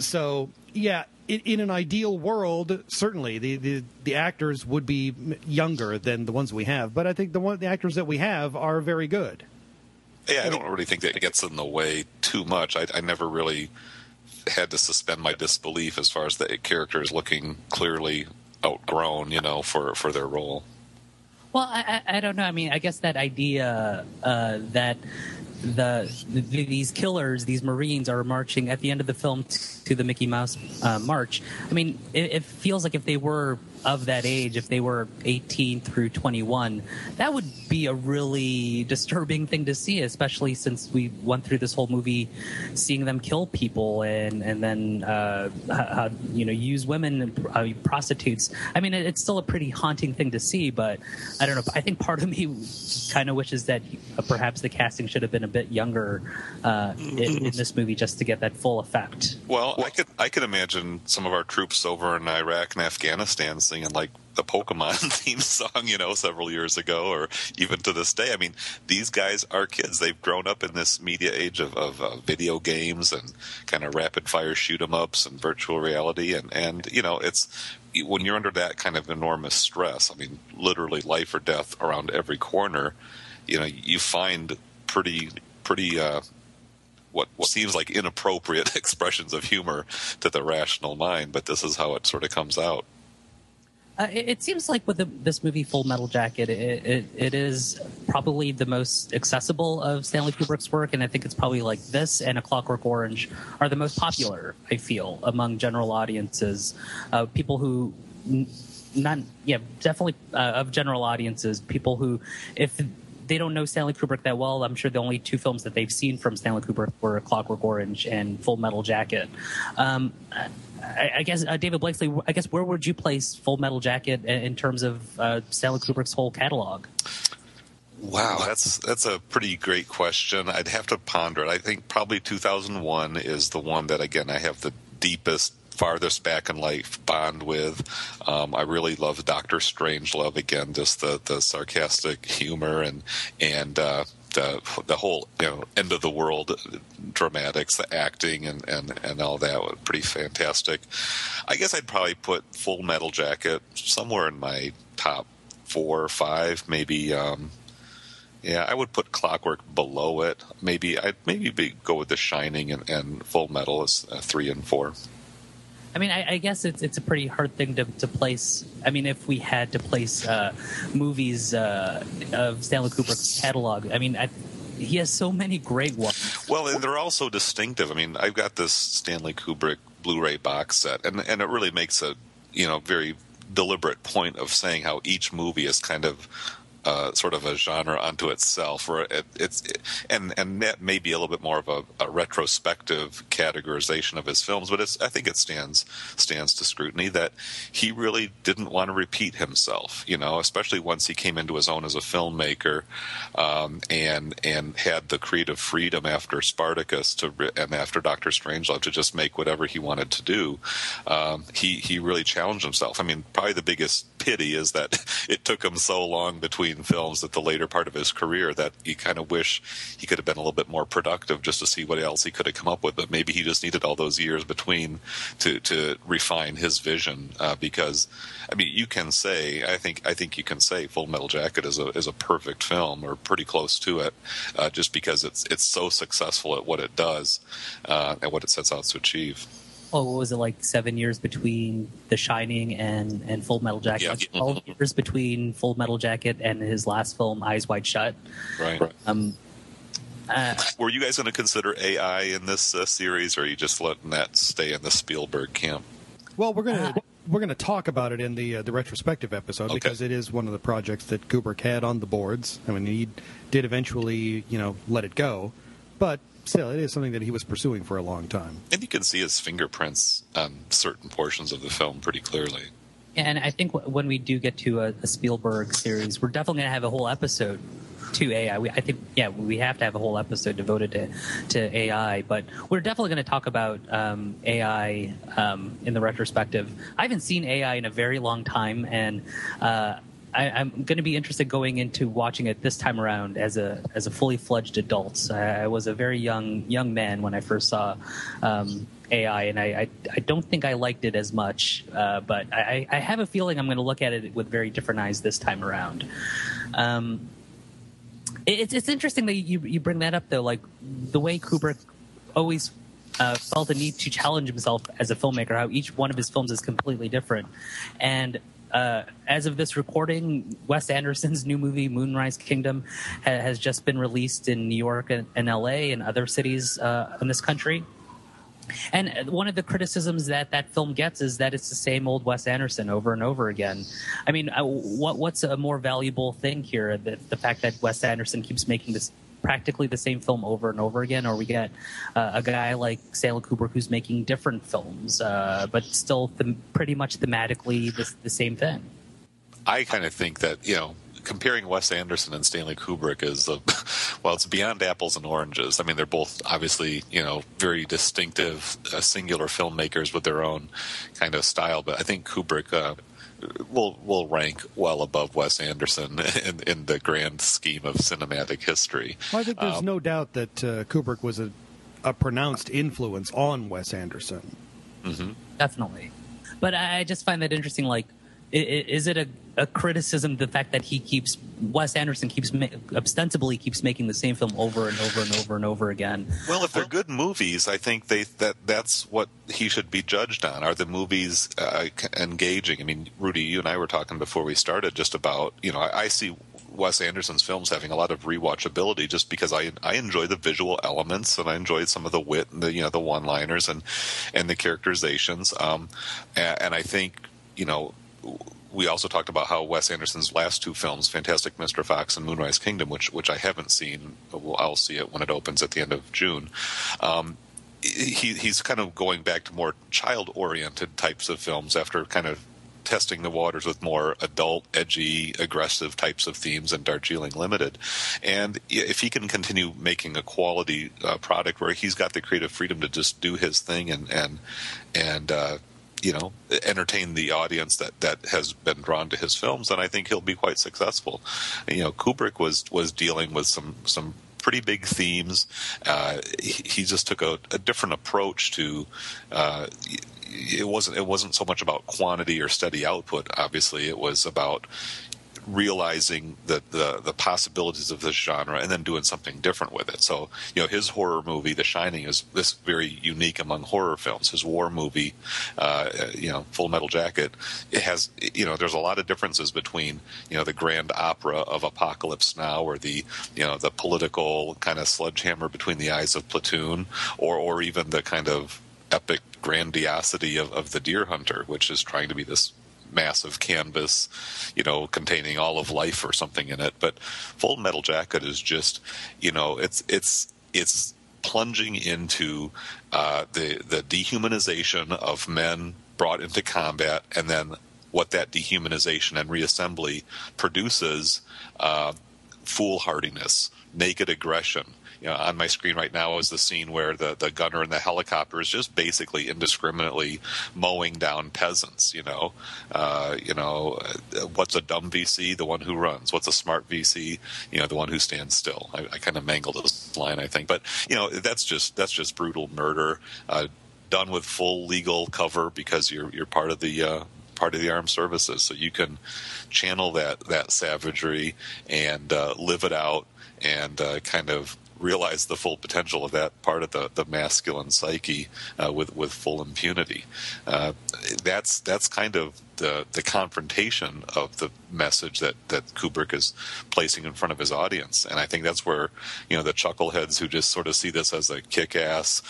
So yeah. In an ideal world, certainly the actors would be younger than the ones we have, but I think the actors that we have are very good. Yeah, I don't really think that gets in the way too much. I never really had to suspend my disbelief as far as the characters looking clearly outgrown, for their role. Well, I don't know. I mean, I guess that idea that these killers, these Marines, are marching at the end of the film to the Mickey Mouse march. I mean, it feels like if they were of that age, if they were 18 through 21, that would be a really disturbing thing to see, especially since we went through this whole movie seeing them kill people and then use women and prostitutes. I mean, it's still a pretty haunting thing to see, but I don't know. I think part of me kind of wishes that perhaps the casting should have been a bit younger in this movie, just to get that full effect. Well, I could imagine some of our troops over in Iraq and Afghanistan singing like the Pokemon theme song, several years ago, or even to this day. I mean, these guys are kids. They've grown up in this media age of video games and kind of rapid fire shoot 'em ups and virtual reality, and it's when you're under that kind of enormous stress. I mean, literally life or death around every corner. You find pretty what seems like inappropriate expressions of humor to the rational mind, but this is how it sort of comes out. It seems like with this movie, Full Metal Jacket, it is probably the most accessible of Stanley Kubrick's work, and I think it's probably like this and A Clockwork Orange are the most popular, I feel, among general audiences, people who of general audiences, people who, if they don't know Stanley Kubrick that well, I'm sure the only two films that they've seen from Stanley Kubrick were A Clockwork Orange and Full Metal Jacket. I guess, David Blakeslee, where would you place Full Metal Jacket in terms of Stanley Kubrick's whole catalog? Wow, that's a pretty great question. I'd have to ponder it. I think probably 2001 is the one that, again, I have the deepest, farthest back in life bond with. I really love Dr. Strangelove, again, just the sarcastic humor and the whole end of the world dramatics, the acting and all that was pretty fantastic. I guess I'd probably put Full Metal Jacket somewhere in my top 4 or 5, maybe. I would put Clockwork below it. Maybe go with The Shining and Full Metal as 3 and 4. I mean, I guess it's a pretty hard thing to place. I mean, if we had to place movies of Stanley Kubrick's catalog, I mean, he has so many great ones. Well, and they're all so distinctive. I mean, I've got this Stanley Kubrick Blu-ray box set, and it really makes a very deliberate point of saying how each movie is kind of sort of a genre unto itself, or and that may be a little bit more of a retrospective categorization of his films, but I think it stands to scrutiny that he really didn't want to repeat himself, especially once he came into his own as a filmmaker, and had the creative freedom after Spartacus and after Dr. Strangelove to just make whatever he wanted to do. He really challenged himself. I mean, probably the biggest pity is that it took him so long between films at the later part of his career that you kind of wish he could have been a little bit more productive just to see what else he could have come up with. But maybe he just needed all those years between to refine his vision, because, I mean, you can say, I think you can say Full Metal Jacket is a perfect film, or pretty close to it, just because it's so successful at what it does and what it sets out to achieve. Oh, what was it, like 7 years between The Shining and Full Metal Jacket? Yeah. 12 years between Full Metal Jacket and his last film, Eyes Wide Shut. Right. Were you guys going to consider AI in this series, or are you just letting that stay in the Spielberg camp? Well, we're going to We're going to talk about it in the retrospective episode, okay, because it is one of the projects that Kubrick had on the boards. I mean, he did eventually, you know, let it go, but still, it is something that he was pursuing for a long time. And you can see his fingerprints on certain portions of the film pretty clearly. And I think when we do get to a Spielberg series, we're definitely going to have a whole episode to AI. I think, yeah, we have to have a whole episode devoted to AI. But we're definitely going to talk about AI in the retrospective. I haven't seen AI in a very long time, and I'm going to be interested going into watching it this time around as a fully fledged adult. I was a very young man when I first saw AI, and I don't think I liked it as much, but I have a feeling I'm going to look at it with very different eyes this time around. It's interesting that you bring that up, though, like the way Kubrick always felt the need to challenge himself as a filmmaker, how each one of his films is completely different. And as of this recording, Wes Anderson's new movie, Moonrise Kingdom, has just been released in New York and L.A. and other cities in this country. And one of the criticisms that film gets is that it's the same old Wes Anderson over and over again. I mean, what's a more valuable thing here, the fact that Wes Anderson keeps making this practically the same film over and over again, or we get a guy like Stanley Kubrick who's making different films, but still pretty much thematically the same thing? I kind of think that, you know, comparing Wes Anderson and Stanley Kubrick is, it's beyond apples and oranges. I mean, they're both obviously, you know, very distinctive, singular filmmakers with their own kind of style. But I think Kubrick will rank well above Wes Anderson in the grand scheme of cinematic history. Well, I think there's no doubt that Kubrick was a pronounced influence on Wes Anderson. Mm-hmm. Definitely. But I just find that interesting, like, is it a criticism, the fact that Wes Anderson ostensibly keeps making the same film over and over and over and over again? Well, if they're good movies, I think that's what he should be judged on. Are the movies engaging? I mean, Rudy, you and I were talking before we started just about, you know, I see Wes Anderson's films having a lot of rewatchability just because I enjoy the visual elements and I enjoy some of the wit and the, you know, the one-liners and the characterizations. And I think, you know, we also talked about how Wes Anderson's last two films, Fantastic Mr. Fox and Moonrise Kingdom, which I haven't seen, I'll see it when it opens at the end of June. He's kind of going back to more child-oriented types of films after kind of testing the waters with more adult, edgy, aggressive types of themes in Darjeeling Limited. And if he can continue making a quality product where he's got the creative freedom to just do his thing and you know, entertain the audience that has been drawn to his films, and I think he'll be quite successful. You know, Kubrick was dealing with some pretty big themes. He just took a different approach to. It wasn't so much about quantity or steady output. Obviously, it was about realizing the possibilities of this genre and then doing something different with it. So, you know, his horror movie, The Shining, is this very unique among horror films. His war movie, you know, Full Metal Jacket, it has, you know, there's a lot of differences between, you know, the grand opera of Apocalypse Now or the, you know, the political kind of sledgehammer between the eyes of Platoon or even the kind of epic grandiosity of The Deer Hunter, which is trying to be this massive canvas, you know, containing all of life or something in it. But Full Metal Jacket is just, you know, it's plunging into the dehumanization of men brought into combat, and then what that dehumanization and reassembly produces: foolhardiness, naked aggression. You know, on my screen right now is the scene where the gunner in the helicopter is just basically indiscriminately mowing down peasants. You know, what's a dumb VC? The one who runs. What's a smart VC? You know, the one who stands still. I kind of mangled this line, I think, but you know, that's just brutal murder done with full legal cover because you're part of the armed services, so you can channel that savagery and live it out and kind of realize the full potential of that part of the masculine psyche with full impunity. That's kind of the confrontation of the message that Kubrick is placing in front of his audience. And I think that's where, the chuckleheads who just sort of see this as a kick-ass,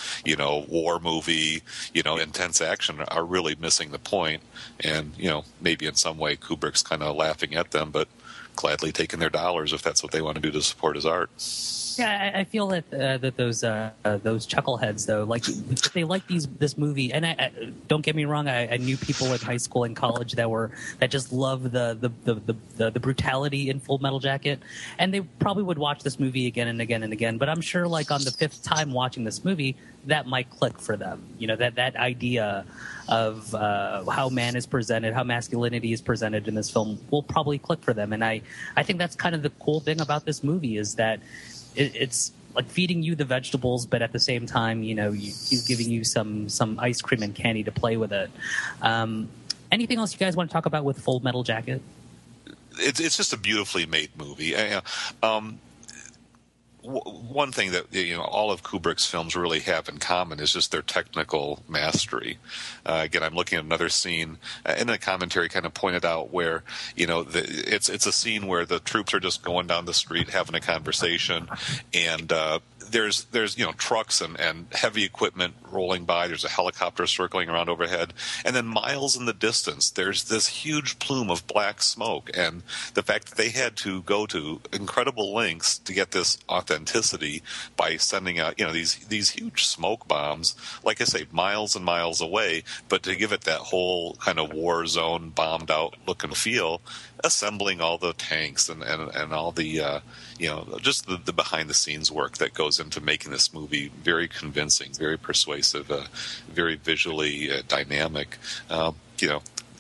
war movie, intense action are really missing the point. And, maybe in some way Kubrick's kind of laughing at them, but gladly taking their dollars if that's what they want to do to support his art. Yeah, I feel that those chuckleheads though, like they like this movie. And I don't get me wrong, I knew people in high school and college that just loved the brutality in Full Metal Jacket, and they probably would watch this movie again and again and again. But I'm sure, like on the fifth time watching this movie, that might click for them. That idea of how man is presented, how masculinity is presented in this film will probably click for them. And I think that's kind of the cool thing about this movie is that it's like feeding you the vegetables, but at the same time, he's giving you some ice cream and candy to play with it. Anything else you guys want to talk about with Full Metal Jacket? It's just a beautifully made movie. One thing that all of Kubrick's films really have in common is just their technical mastery. Again, I'm looking at another scene, and the commentary kind of pointed out where it's a scene where the troops are just going down the street having a conversation, and there's trucks and heavy equipment rolling by. There's a helicopter circling around overhead, and then miles in the distance there's this huge plume of black smoke. And the fact that they had to go to incredible lengths to get this authenticity by sending out these huge smoke bombs, like I say, miles and miles away, but to give it that whole kind of war zone bombed out look and feel, assembling all the tanks and all the just the behind the scenes work that goes into making this movie very convincing, very persuasive, very visually dynamic.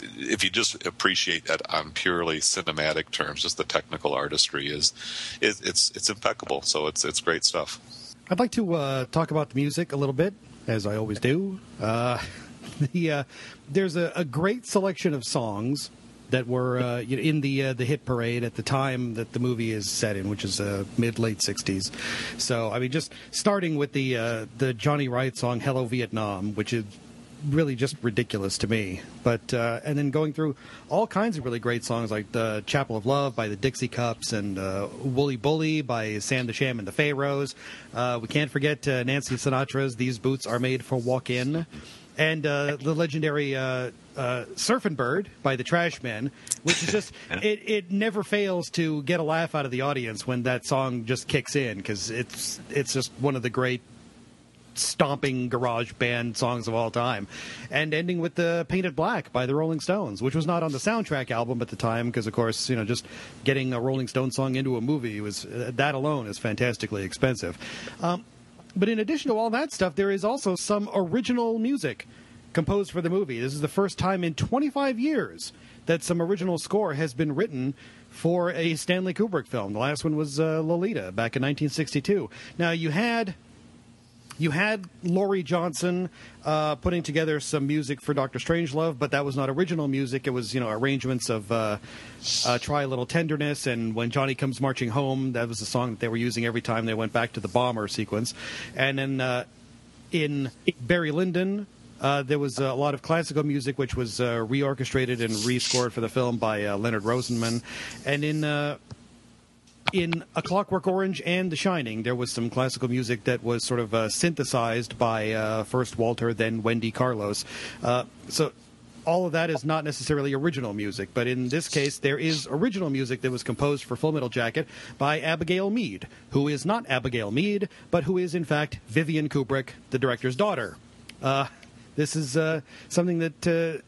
If you just appreciate that on purely cinematic terms, just the technical artistry it's impeccable. So it's great stuff. I'd like to talk about the music a little bit, as I always do. There's a great selection of songs that were in the hit parade at the time that the movie is set in, which is mid-late 60s. So, I mean, just starting with the Johnny Wright song, Hello Vietnam, which is really just ridiculous to me. But and then going through all kinds of really great songs like the Chapel of Love by the Dixie Cups and Wooly Bully by Sam the Sham and the Pharaohs. We can't forget Nancy Sinatra's These Boots Are Made for Walk-In. And the legendary Surfin' Bird by the Trash Men, which is just it never fails to get a laugh out of the audience when that song just kicks in, because it's just one of the great stomping garage band songs of all time. And ending with the Painted Black by the Rolling Stones, which was not on the soundtrack album at the time, because of course just getting a Rolling Stone song into a movie was that alone is fantastically expensive. But in addition to all that stuff, there is also some original music composed for the movie. This is the first time in 25 years that some original score has been written for a Stanley Kubrick film. The last one was Lolita back in 1962. Now, you had Laurie Johnson putting together some music for Dr. Strangelove, but that was not original music. It was, arrangements of Try a Little Tenderness and When Johnny Comes Marching Home. That was the song that they were using every time they went back to the bomber sequence. And then in Barry Lyndon, there was a lot of classical music, which was reorchestrated and rescored for the film by Leonard Rosenman. And in A Clockwork Orange and The Shining, there was some classical music that was sort of synthesized by first Walter, then Wendy Carlos. So all of that is not necessarily original music, but in this case, there is original music that was composed for Full Metal Jacket by Abigail Mead, who is not Abigail Mead, but who is, in fact, Vivian Kubrick, the director's daughter. This is something that...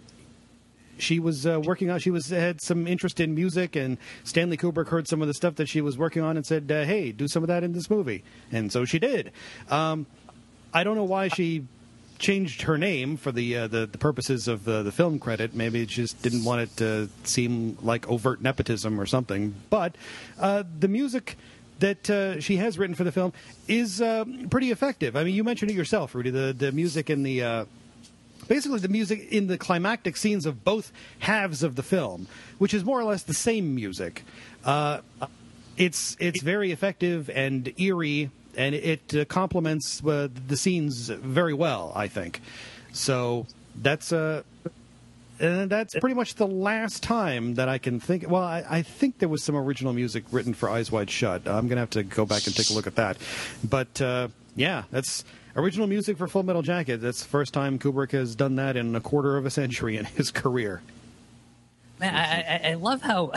she was working on. She had some interest in music, and Stanley Kubrick heard some of the stuff that she was working on and said, hey, do some of that in this movie. And so she did. I don't know why she changed her name for the purposes of the film credit. Maybe she just didn't want it to seem like overt nepotism or something. But the music that she has written for the film is pretty effective. I mean, you mentioned it yourself, Rudy, the music in the... basically, the music in the climactic scenes of both halves of the film, which is more or less the same music. It's very effective and eerie and it complements the scenes very well, I think. So that's and that's pretty much the last time that I can think. Well, I think there was some original music written for Eyes Wide Shut. I'm going to have to go back and take a look at that. But, yeah, that's original music for Full Metal Jacket. That's the first time Kubrick has done that in 25 years in his career. Man, I love how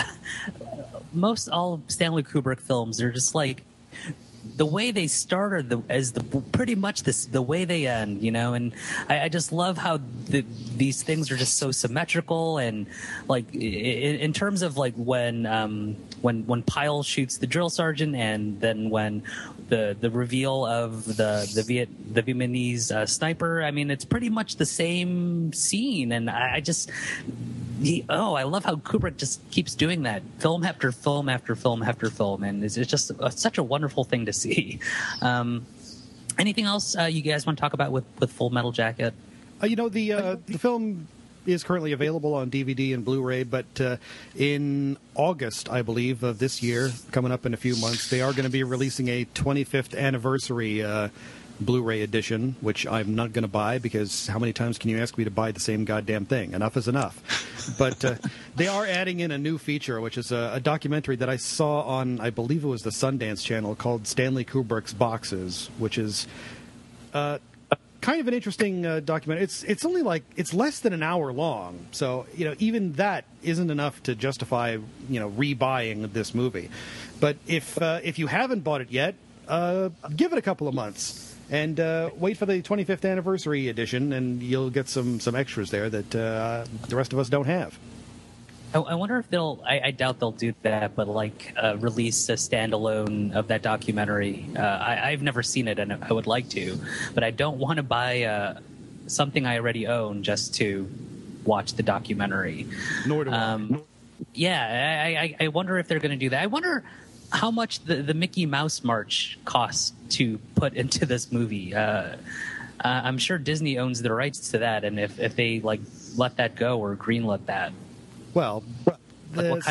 most all of Stanley Kubrick films are just like the way they started the way they end, you know. And I just love how these things are just so symmetrical, and like in terms of like when Pyle shoots the drill sergeant, and then when the reveal of the Vietnamese sniper. I mean, it's pretty much the same scene, and I just. I love how Kubrick just keeps doing that, film after film after film after film, and it's just such a wonderful thing to see. Anything else you guys want to talk about with Full Metal Jacket? The film is currently available on DVD and Blu-ray, but in August, I believe, of this year, coming up in a few months, they are going to be releasing a 25th anniversary Blu-ray edition, which I'm not going to buy, because how many times can you ask me to buy the same goddamn thing? Enough is enough. But they are adding in a new feature, which is a documentary that I saw on, I believe it was the Sundance Channel, called Stanley Kubrick's Boxes, which is kind of an interesting documentary. It's less than an hour long, so even that isn't enough to justify rebuying this movie. But if you haven't bought it yet, give it a couple of months. And wait for the 25th anniversary edition, and you'll get some extras there that the rest of us don't have. I wonder if they'll... I doubt they'll do that, but release a standalone of that documentary. I've never seen it, and I would like to, but I don't want to buy something I already own just to watch the documentary. Nor do I. Yeah, I wonder if they're going to do that. I wonder how much the Mickey Mouse March cost to put into this movie. I'm sure Disney owns the rights to that, and if they let that go or greenlit that. Well,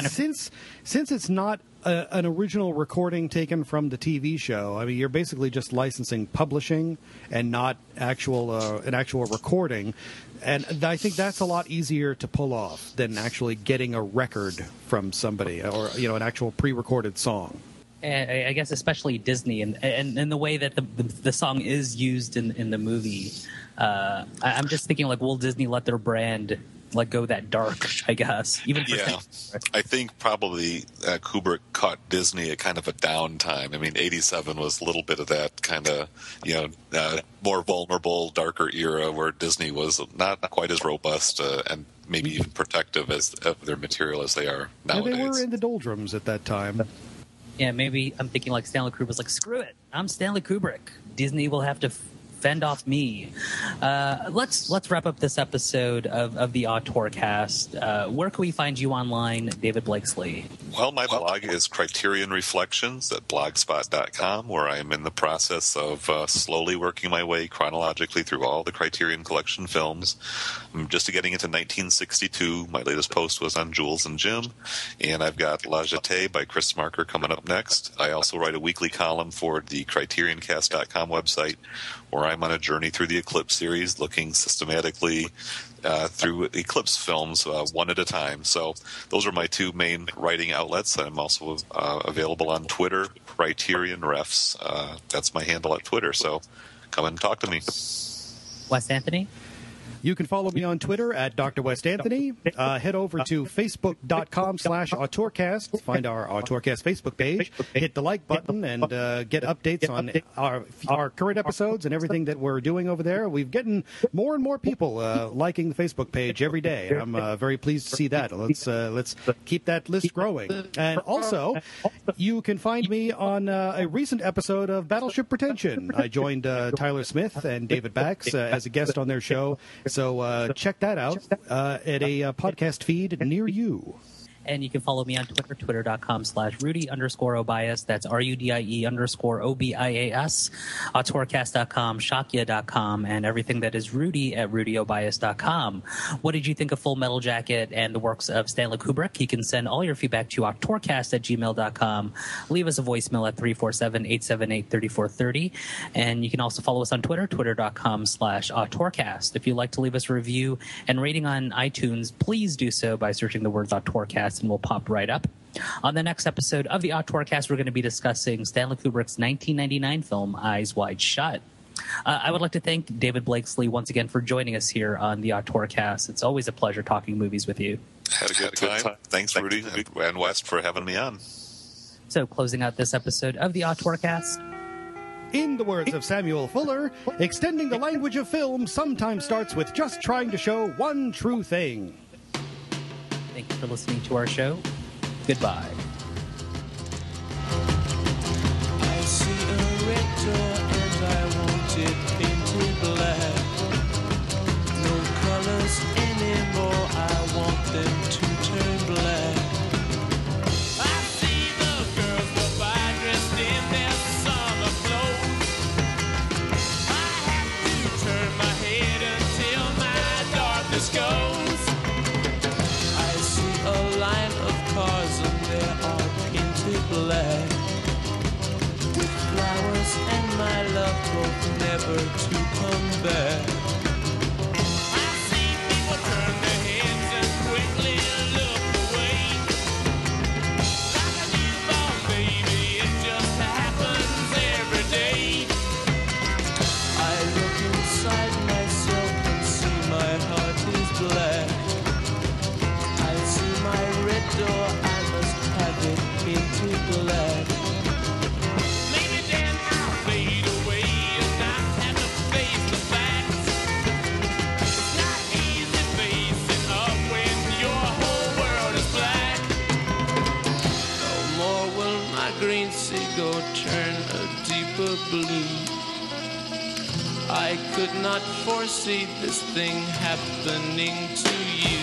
since it's not an original recording taken from the TV show, I mean, you're basically just licensing publishing and not an actual recording. And I think that's a lot easier to pull off than actually getting a record from somebody or an actual pre-recorded song. I guess especially Disney and the way that the song is used in the movie. I'm just thinking will Disney let their brand go that dark? I guess even for I think probably Kubrick caught Disney at kind of a downtime. I mean, 87 was a little bit of that kind of more vulnerable, darker era where Disney was not quite as robust and maybe even protective of their material as they are nowadays. And they were in the doldrums at that time. Yeah, maybe I'm thinking Stanley Kubrick was screw it. I'm Stanley Kubrick. Disney will have to fend off me. Let's wrap up this episode of the Auteurcast. Where can we find you online, David Blakeslee? Well, my blog is Criterion Reflections at blogspot.com, where I am in the process of slowly working my way chronologically through all the Criterion Collection films. I'm just getting into 1962. My latest post was on Jules and Jim, and I've got La Jetée by Chris Marker coming up next. I also write a weekly column for the CriterionCast.com website, where I'm on a journey through the Eclipse series, looking systematically through Eclipse films one at a time. So those are my two main writing outlets. I'm also available on Twitter, Criterion Refs. That's my handle at Twitter. So come and talk to me. Wes Anthony? You can follow me on Twitter at Dr. West Anthony. Head over to Facebook.com/Auteurcast. Find our Auteurcast Facebook page. Hit the like button and get updates on our current episodes and everything that we're doing over there. We've gotten more and more people liking the Facebook page every day. I'm very pleased to see that. Let's keep that list growing. And also, you can find me on a recent episode of Battleship Pretension. I joined Tyler Smith and David Bax as a guest on their show. So check that out at a podcast feed near you. And you can follow me on Twitter, twitter.com/Rudy_Obias. That's RUDIE_OBIAS. Auteurcast.com, Shakya.com, and everything that is Rudy at RudyObias.com. What did you think of Full Metal Jacket and the works of Stanley Kubrick? You can send all your feedback to auteurcast@gmail.com. Leave us a voicemail at 347-878-3430. And you can also follow us on Twitter, twitter.com/Auteurcast. If you'd like to leave us a review and rating on iTunes, please do so by searching the words Auteurcast, and we'll pop right up. On the next episode of the Auteurcast, we're going to be discussing Stanley Kubrick's 1999 film, Eyes Wide Shut. I would like to thank David Blakeslee once again for joining us here on the Auteurcast. It's always a pleasure talking movies with you. Had a good time. Thanks, Rudy and West, for having me on. So, closing out this episode of the Auteurcast. In the words of Samuel Fuller, extending the language of film sometimes starts with just trying to show one true thing. Thank you for listening to our show. Goodbye. I see a red door and I want it painted black. No colors anymore, I want them to turn black. And my love hope never to come back. I see people turn their heads and quickly look away. Like a newborn baby, it just happens every day. I look inside myself and see my heart is black. I see my red door, I must have it painted black. Turn a deeper blue. I could not foresee this thing happening to you.